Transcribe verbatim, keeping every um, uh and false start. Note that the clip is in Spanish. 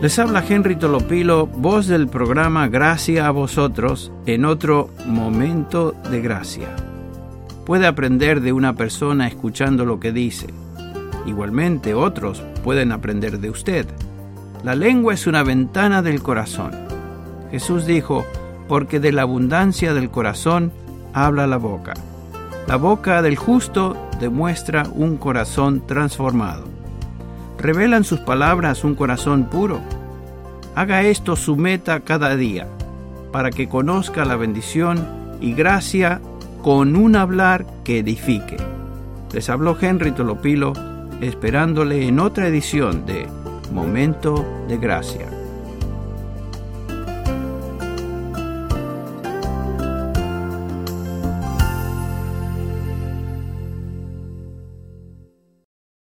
Les habla Henry Tolopilo, voz del programa Gracia a Vosotros, en otro Momento de Gracia. Puede aprender de una persona escuchando lo que dice. Igualmente, otros pueden aprender de usted. La lengua es una ventana del corazón. Jesús dijo, porque de la abundancia del corazón habla la boca. La boca del justo demuestra un corazón transformado. ¿Revelan sus palabras un corazón puro? Haga esto su meta cada día, para que conozca la bendición y gracia con un hablar que edifique. Les habló Henry Tolopilo, esperándole en otra edición de Momento de Gracia.